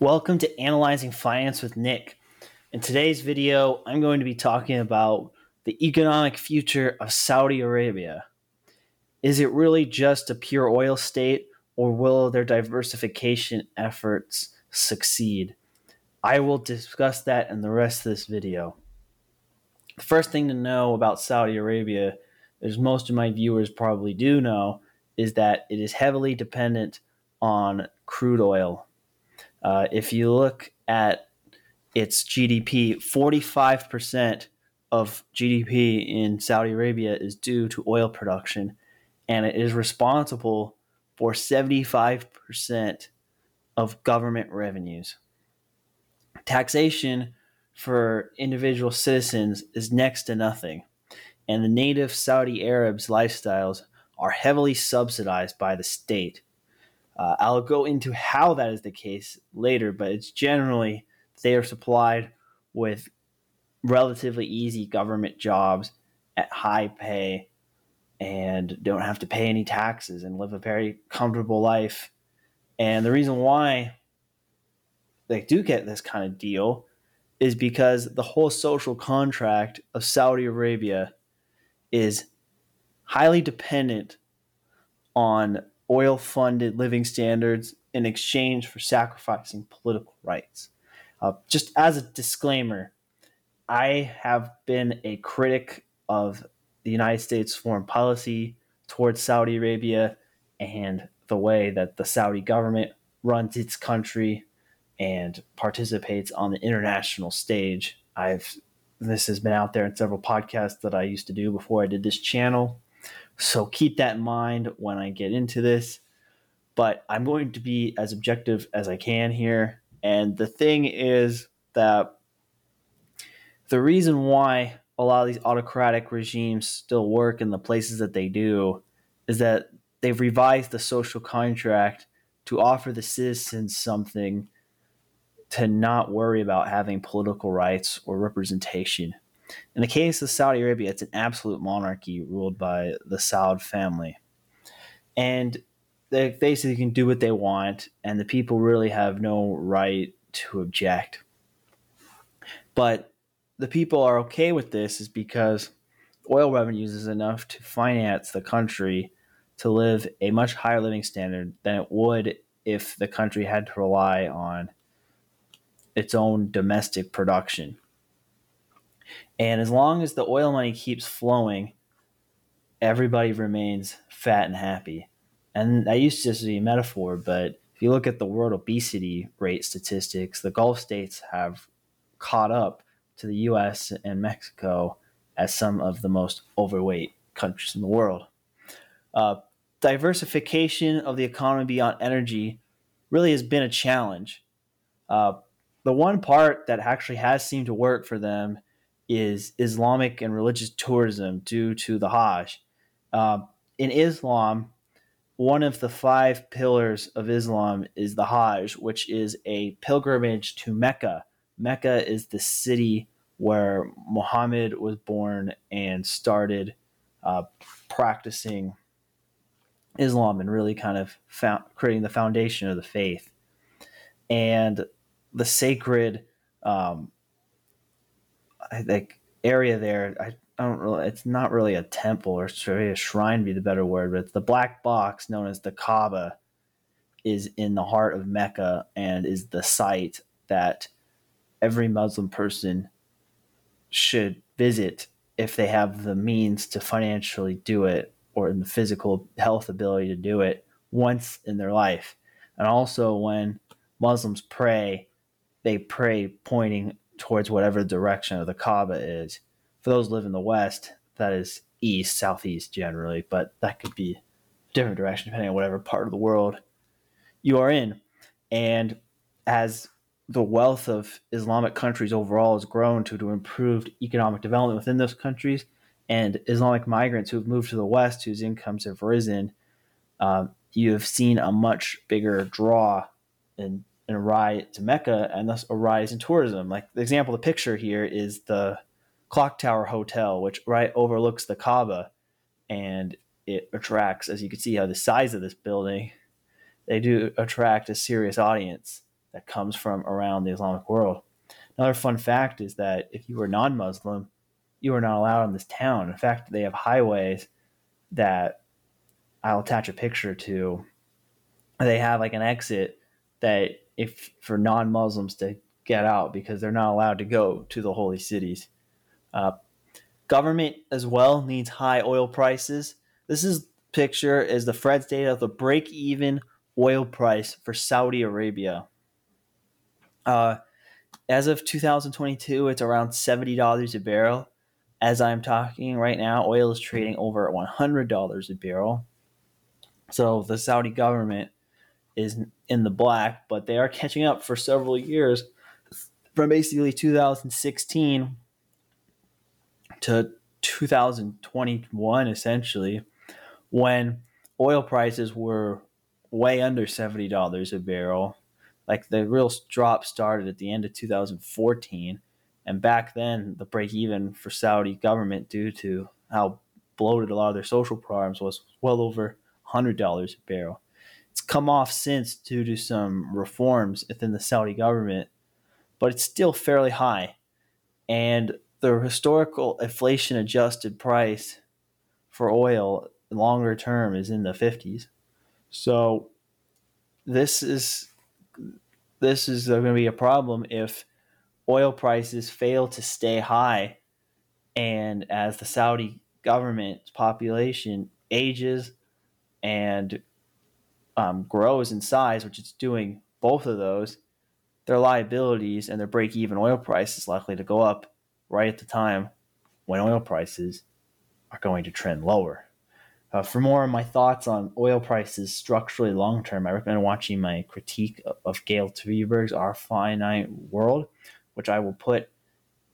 Welcome to Analyzing Finance with Nick. In today's video, I'm going to be talking about the economic future of Saudi Arabia. Is it really just a pure oil state, or will their diversification efforts succeed? I will discuss that in the rest of this video. The first thing to know about Saudi Arabia, as most of my viewers probably do know, is that it is heavily dependent on crude oil. If you look at its GDP, 45% of GDP in Saudi Arabia is due to oil production, and it is responsible for 75% of government revenues. Taxation for individual citizens is next to nothing, and the native Saudi Arabs' lifestyles are heavily subsidized by the state. I'll go into how that is the case later, but it's generally they are supplied with relatively easy government jobs at high pay and don't have to pay any taxes and live a very comfortable life. And the reason why they do get this kind of deal is because the whole social contract of Saudi Arabia is highly dependent on oil-funded living standards in exchange for sacrificing political rights. Just as a disclaimer, I have been a critic of the United States foreign policy towards Saudi Arabia and the way that the Saudi government runs its country and participates on the international stage. This has been out there in several podcasts that I used to do before I did this channel. So keep that in mind when I get into this, but I'm going to be as objective as I can here. And the thing is that the reason why a lot of these autocratic regimes still work in the places that they do is that they've revised the social contract to offer the citizens something to not worry about having political rights or representation. In the case of Saudi Arabia, it's an absolute monarchy ruled by the Saud family. And they basically can do what they want, and the people really have no right to object. But the people are okay with this is because oil revenues is enough to finance the country to live a much higher living standard than it would if the country had to rely on its own domestic production. And as long as the oil money keeps flowing, everybody remains fat and happy. And that used to just be a metaphor, but if you look at the world obesity rate statistics, the Gulf states have caught up to the U.S. and Mexico as some of the most overweight countries in the world. Diversification of the economy beyond energy really has been a challenge. The one part that actually has seemed to work for them is Islamic and religious tourism due to the Hajj. In Islam, one of the five pillars of Islam is the Hajj, which is a pilgrimage to Mecca. Mecca is the city where Muhammad was born and started practicing Islam and really kind of creating the foundation of the faith. And the sacred area there, I don't really, it's not really a temple or a shrine would be the better word, but it's the black box known as the Kaaba is in the heart of Mecca and is the site that every Muslim person should visit if they have the means to financially do it or in the physical health ability to do it once in their life. And also when Muslims pray, they pray pointing towards whatever direction of the Kaaba is. For those who live in the West, that is east, southeast generally, but that could be a different direction depending on whatever part of the world you are in. And as the wealth of Islamic countries overall has grown due to improved economic development within those countries, and Islamic migrants who have moved to the West whose incomes have risen, you have seen a much bigger draw and a rise to Mecca, and thus a rise in tourism. Like the example, the picture here is the Clock Tower Hotel, which right overlooks the Kaaba, and it attracts, as you can see how the size of this building, they do attract a serious audience. that comes from around the Islamic world. Another fun fact is that if you were non-Muslim, you are not allowed in this town. In fact, they have highways that I'll attach a picture to. They have like an exit that if for non-Muslims to get out because they're not allowed to go to the holy cities. Government as well needs high oil prices. This picture is the Fed's data of the break-even oil price for Saudi Arabia. As of 2022, it's around $70 a barrel. As I'm talking right now, oil is trading over $100 a barrel. So the Saudi government is in the black, but they are catching up for several years from basically 2016 to 2021, essentially, when oil prices were way under $70 a barrel. Like the real drop started at the end of 2014. And back then, the break even for Saudi government, due to how bloated a lot of their social programs was well over $100 a barrel. It's come off since due to some reforms within the Saudi government, but it's still fairly high. And the historical inflation adjusted price for oil longer term is in the 50s. So this is going to be a problem if oil prices fail to stay high, and as the Saudi government's population ages and grows in size, which it's doing both of those, their liabilities and their break-even oil price is likely to go up right at the time when oil prices are going to trend lower. For more of my thoughts on oil prices structurally long-term, I recommend watching my critique of Gail Tvierberg's Our Finite World, which I will put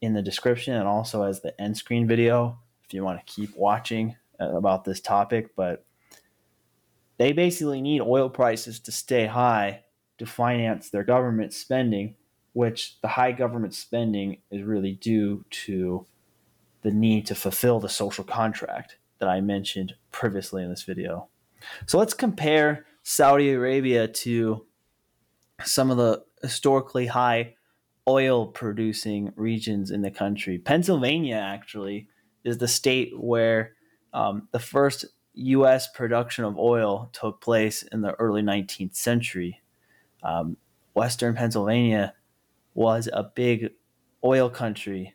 in the description and also as the end screen video if you want to keep watching about this topic. But they basically need oil prices to stay high to finance their government spending, which the high government spending is really due to the need to fulfill the social contract that I mentioned previously in this video. So let's compare Saudi Arabia to some of the historically high oil producing regions in the country. Pennsylvania actually is the state where the first U.S. production of oil took place in the early 19th century. Western Pennsylvania was a big oil country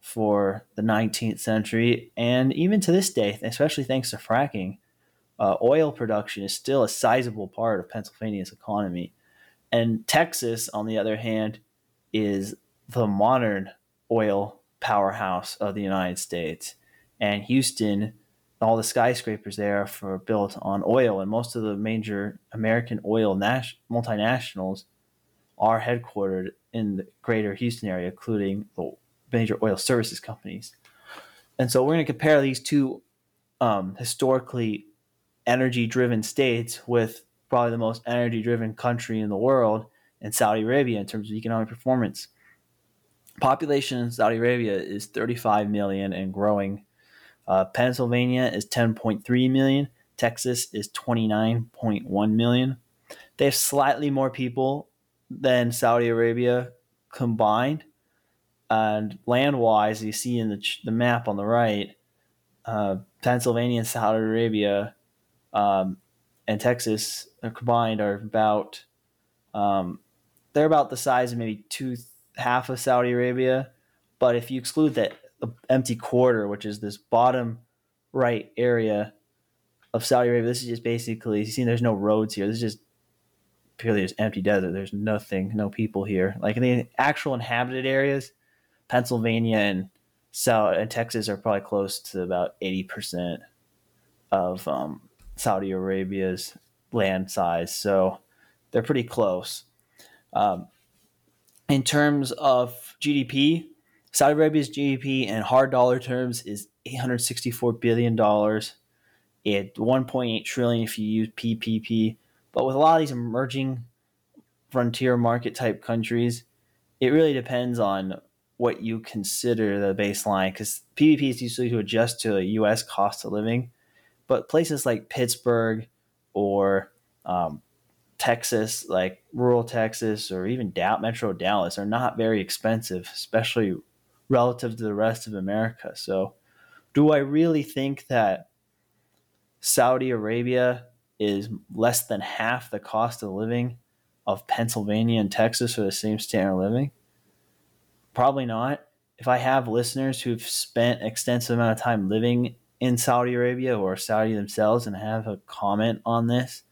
for the 19th century, and even to this day, especially thanks to fracking, oil production is still a sizable part of Pennsylvania's economy. And Texas, on the other hand, is the modern oil powerhouse of the United States. And Houston, all the skyscrapers there are built on oil, and most of the major American oil multinationals are headquartered in the greater Houston area, including the major oil services companies. And so we're going to compare these two historically energy-driven states with probably the most energy-driven country in the world, in Saudi Arabia, in terms of economic performance. Population in Saudi Arabia is 35 million and growing. Pennsylvania is 10.3 million. Texas is 29.1 million. They have slightly more people than Saudi Arabia combined. And land-wise, you see in the map on the right, Pennsylvania and Saudi Arabia and Texas combined are about they're about the size of maybe half of Saudi Arabia. But if you exclude that empty quarter, which is this bottom right area of Saudi Arabia, this is just basically, you see there's no roads here. This is just purely just empty desert. There's nothing, no people here. Like in the actual inhabited areas, Pennsylvania and Texas are probably close to about 80% of Saudi Arabia's land size. So they're pretty close. In terms of GDP, Saudi Arabia's GDP in hard dollar terms is $864 billion. It's $1.8 trillion if you use PPP. But with a lot of these emerging frontier market type countries, it really depends on what you consider the baseline, because PPP is usually to adjust to a U.S. cost of living. But places like Pittsburgh or Texas, like rural Texas or even metro Dallas, are not very expensive, especially relative to the rest of America. So do I really think that Saudi Arabia is less than half the cost of living of Pennsylvania and Texas for the same standard of living? Probably not. If I have listeners who've spent extensive amount of time living in Saudi Arabia or Saudi themselves and have a comment on this,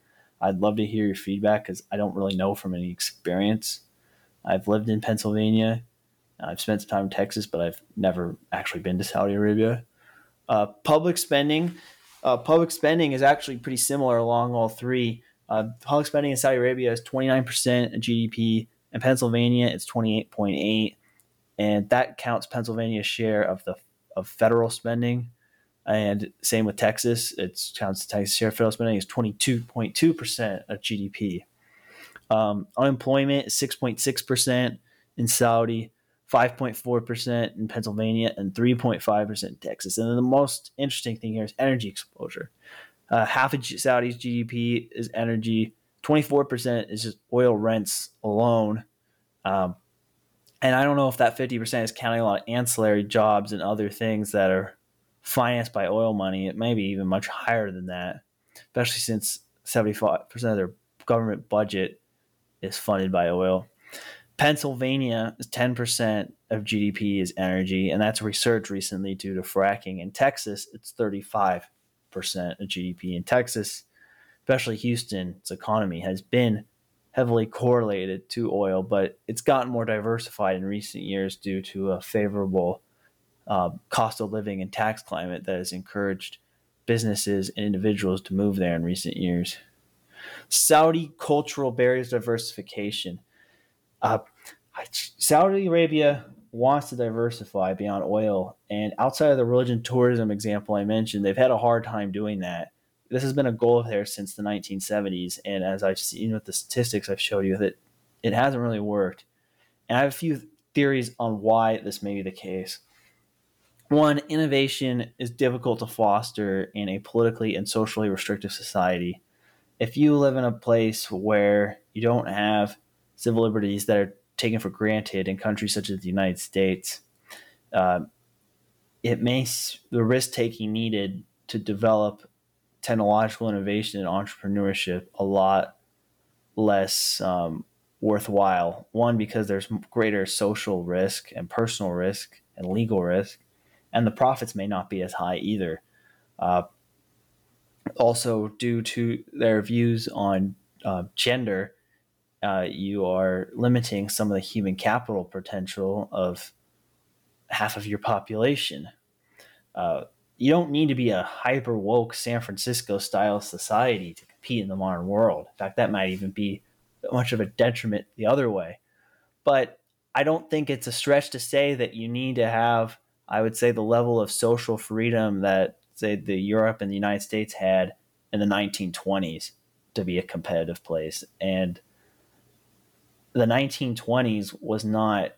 I'd love to hear your feedback, because I don't really know from any experience. I've lived in Pennsylvania. I've spent some time in Texas, but I've never actually been to Saudi Arabia. Public spending is actually pretty similar along all three. Public spending in Saudi Arabia is 29% of GDP. In Pennsylvania, it's 28.8%. And that counts Pennsylvania's share of federal spending. And same with Texas. It counts Texas share of federal spending is 22.2% of GDP. Unemployment is 6.6% in Saudi, 5.4% in Pennsylvania, and 3.5% in Texas. And then the most interesting thing here is energy exposure. Half of Saudi's GDP is energy. 24% is just oil rents alone. And I don't know if that 50% is counting a lot of ancillary jobs and other things that are financed by oil money. It may be even much higher than that, especially since 75% of their government budget is funded by oil. Pennsylvania is 10% of GDP is energy, and that's research recently due to fracking. In Texas, it's 35% of GDP. In Texas, especially Houston's economy has been heavily correlated to oil, but it's gotten more diversified in recent years due to a favorable cost of living and tax climate that has encouraged businesses and individuals to move there in recent years. Saudi cultural barriers to diversification. Saudi Arabia wants to diversify beyond oil, and outside of the religion tourism example I mentioned, they've had a hard time doing that. This has been a goal of theirs since the 1970s, and as I've seen with the statistics I've showed you, that it hasn't really worked. And I have a few theories on why this may be the case. One, innovation is difficult to foster in a politically and socially restrictive society. If you live in a place where you don't have civil liberties that are taken for granted in countries such as the United States, it makes the risk-taking needed to develop technological innovation and entrepreneurship a lot less worthwhile. One, because there's greater social risk and personal risk and legal risk, and the profits may not be as high either. Also, due to their views on gender, you are limiting some of the human capital potential of half of your population. You don't need to be a hyper-woke San Francisco-style society to compete in the modern world. In fact, that might even be much of a detriment the other way. But I don't think it's a stretch to say that you need to have, I would say, the level of social freedom that, say, the Europe and the United States had in the 1920s to be a competitive place. And the 1920s was not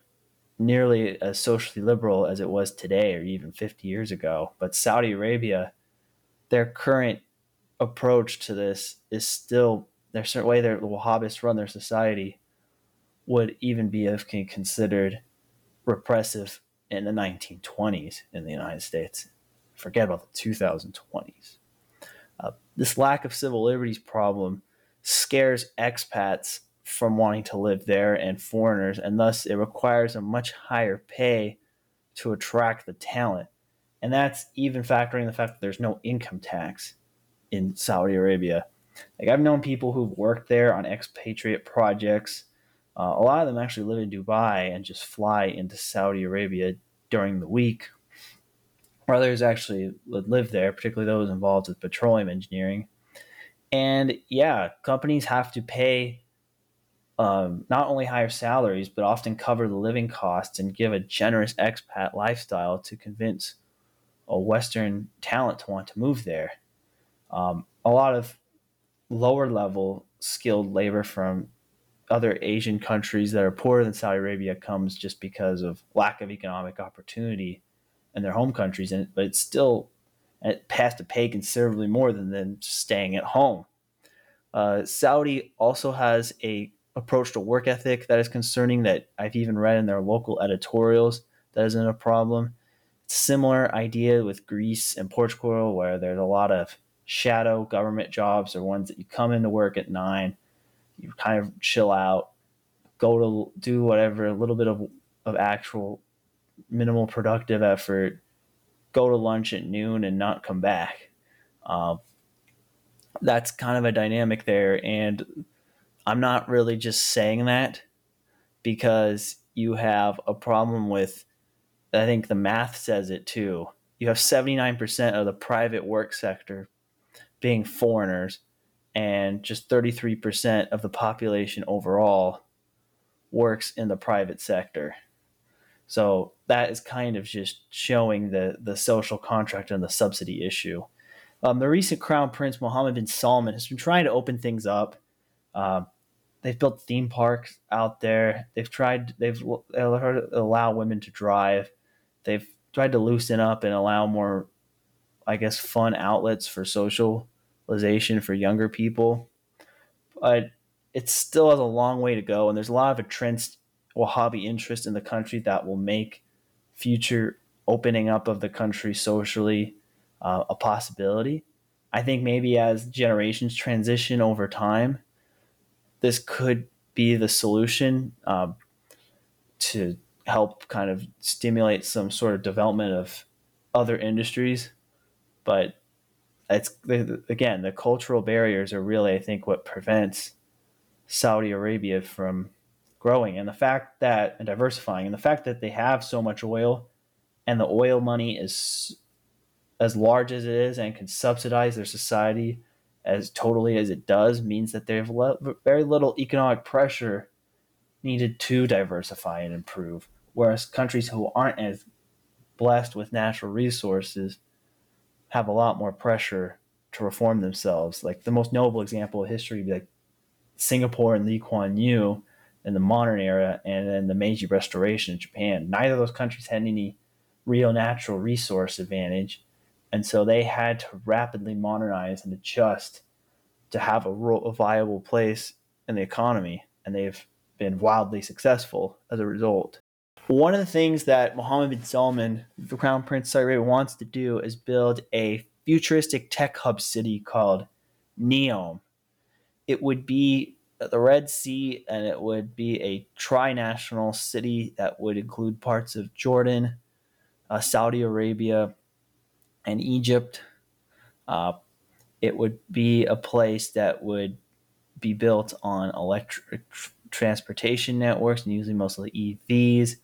nearly as socially liberal as it was today or even 50 years ago. But Saudi Arabia, their current approach to this is still, there's certain way the Wahhabists run their society would even be considered repressive in the 1920s in the United States. Forget about the 2020s. This lack of civil liberties problem scares expats from wanting to live there and foreigners, and thus it requires a much higher pay to attract the talent. And that's even factoring the fact that there's no income tax in Saudi Arabia. Like, I've known people who've worked there on expatriate projects. A lot of them actually live in Dubai and just fly into Saudi Arabia during the week. Others actually live there, particularly those involved with petroleum engineering. And yeah, companies have to pay not only higher salaries, but often cover the living costs and give a generous expat lifestyle to convince a Western talent to want to move there. A lot of lower level skilled labor from other Asian countries that are poorer than Saudi Arabia comes just because of lack of economic opportunity in their home countries. But it's still, it has to pay considerably more than staying at home. Saudi also has a approach to work ethic that is concerning, that I've even read in their local editorials that isn't a problem. Similar idea with Greece and Portugal, where there's a lot of shadow government jobs, or ones that you come into work at 9, you kind of chill out, go to do whatever, a little bit of actual minimal productive effort, go to lunch at noon and not come back. That's kind of a dynamic there. And I'm not really just saying that because you have a problem with, I think the math says it too. You have 79% of the private work sector being foreigners, and just 33% of the population overall works in the private sector. So that is kind of just showing the social contract and the subsidy issue. The recent Crown Prince Mohammed bin Salman has been trying to open things up. They've built theme parks out there. They've allowed women to drive. They've tried to loosen up and allow more, I guess, fun outlets for socialization for younger people. But it still has a long way to go, and there's a lot of entrenched Wahhabi interest in the country that will make future opening up of the country socially a possibility. I think maybe as generations transition over time, this could be the solution to help kind of stimulate some sort of development of other industries. But it's, again, the cultural barriers are really, I think, what prevents Saudi Arabia from growing, and the fact that, and diversifying, and the fact that they have so much oil, and the oil money is as large as it is and can subsidize their society as totally as it does, means that they have very little economic pressure needed to diversify and improve. Whereas countries who aren't as blessed with natural resources have a lot more pressure to reform themselves. Like the most notable example of history would be like Singapore and Lee Kuan Yew in the modern era, and then the Meiji Restoration in Japan. Neither of those countries had any real natural resource advantage. And so they had to rapidly modernize and adjust to have a viable place in the economy. And they've been wildly successful as a result. One of the things that Mohammed bin Salman, the Crown Prince of Saudi Arabia, wants to do is build a futuristic tech hub city called Neom. It would be at the Red Sea, and it would be a tri-national city that would include parts of Jordan, Saudi Arabia, and Egypt. It would be a place that would be built on electric transportation networks, and usually mostly EVs,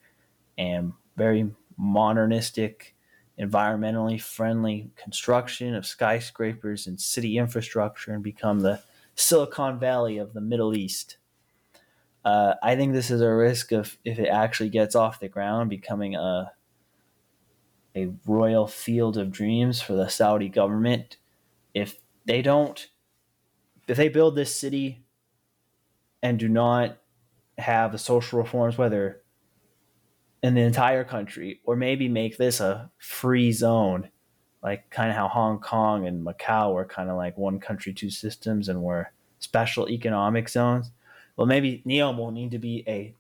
and very modernistic, environmentally friendly construction of skyscrapers and city infrastructure, and become the Silicon Valley of the Middle East. I think this is a risk of, if it actually gets off the ground, becoming a royal field of dreams for the Saudi government. If they build this city and do not have the social reforms, whether in the entire country, or maybe make this a free zone, like kind of how Hong Kong and Macau were kind of like one country, two systems, and were special economic zones. Well, maybe Neom will need to be a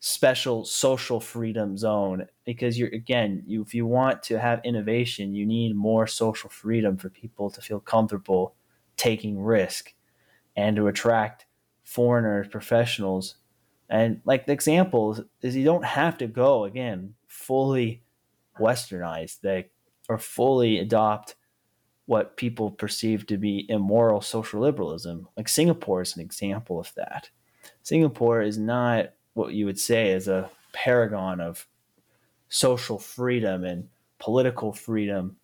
special social freedom zone, because if you want to have innovation, you need more social freedom for people to feel comfortable taking risk and to attract foreigners, professionals. And like the example is, you don't have to go, again, fully westernized, or fully adopt what people perceive to be immoral social liberalism. Like Singapore is an example of that. Singapore is not what you would say is a paragon of social freedom and political freedom,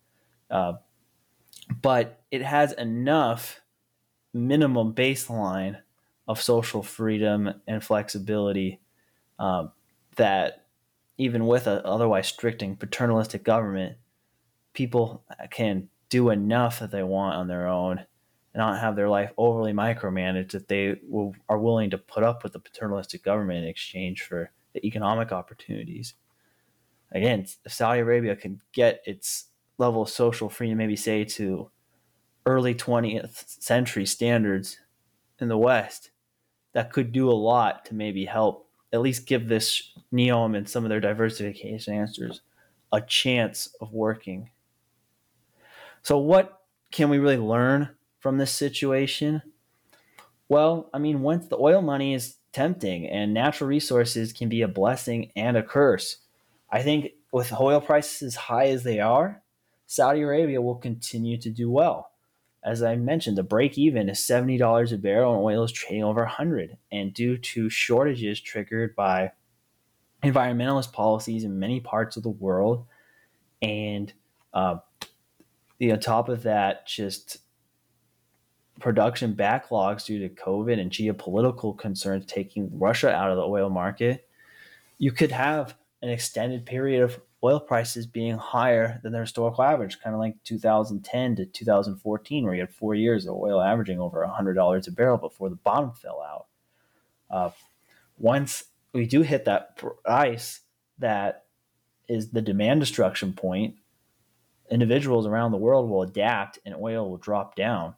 but it has enough minimum baseline of social freedom and flexibility that even with an otherwise strict and paternalistic government, people can do enough that they want on their own and not have their life overly micromanaged, that they are willing to put up with the paternalistic government in exchange for the economic opportunities. Again, if Saudi Arabia can get its level of social freedom, maybe say to early 20th century standards, in the West that could do a lot to maybe help at least give this Neom and some of their diversification answers a chance of working. So what can we really learn from this situation? Well, I mean, once the oil money is tempting and natural resources can be a blessing and a curse, I think with oil prices as high as they are, Saudi Arabia will continue to do well. As I mentioned, the break even is $70 a barrel and oil is trading over 100. And due to shortages triggered by environmentalist policies in many parts of the world, and on top of that, just production backlogs due to COVID and geopolitical concerns taking Russia out of the oil market, you could have an extended period of oil prices being higher than their historical average, kind of like 2010 to 2014, where you had 4 years of oil averaging over $100 a barrel before the bottom fell out. Once we do hit that price that is the demand destruction point, individuals around the world will adapt and oil will drop down.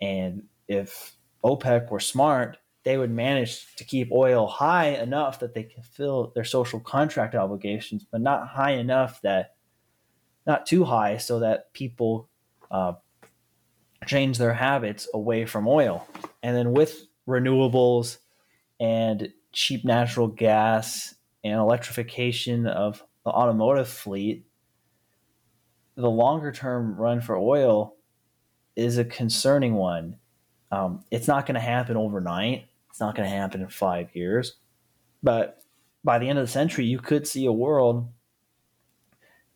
And if OPEC were smart, they would manage to keep oil high enough that they can fill their social contract obligations, but not high enough that, not too high so that people change their habits away from oil. And then with renewables and cheap natural gas and electrification of the automotive fleet, the longer term run for oil is a concerning one. It's not going to happen overnight. It's not going to happen in 5 years. But by the end of the century, you could see a world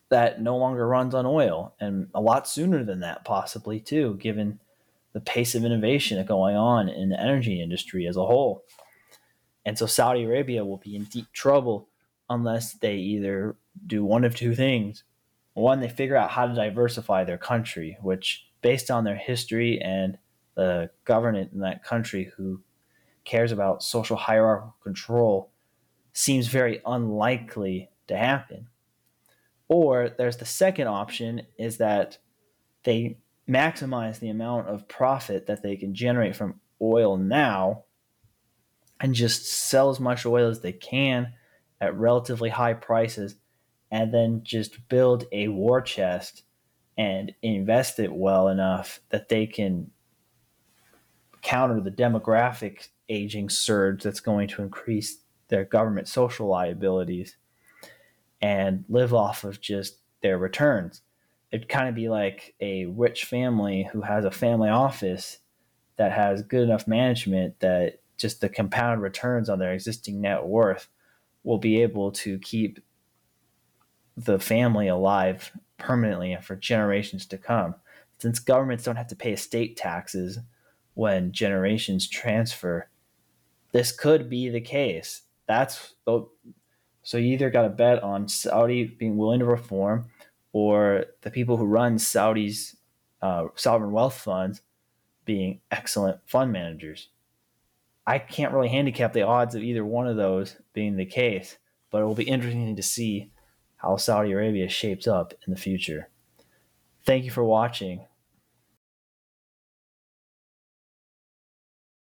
that no longer runs on oil, and a lot sooner than that possibly too, given the pace of innovation going on in the energy industry as a whole. And so Saudi Arabia will be in deep trouble unless they either do one of two things. One, they figure out how to diversify their country, which based on their history and the government in that country who cares about social hierarchical control, seems very unlikely to happen. Or there's the second option, is that they maximize the amount of profit that they can generate from oil now and just sell as much oil as they can at relatively high prices, and then just build a war chest and invest it well enough that they can counter the demographic aging surge that's going to increase their government social liabilities and live off of just their returns. It'd kind of be like a rich family who has a family office that has good enough management that just the compound returns on their existing net worth will be able to keep the family alive permanently and for generations to come. Since governments don't have to pay estate taxes when generations transfer, this could be the case. So you either got to bet on Saudi being willing to reform, or the people who run Saudi's sovereign wealth funds being excellent fund managers. I can't really handicap the odds of either one of those being the case, but it will be interesting to see how Saudi Arabia shapes up in the future. Thank you for watching.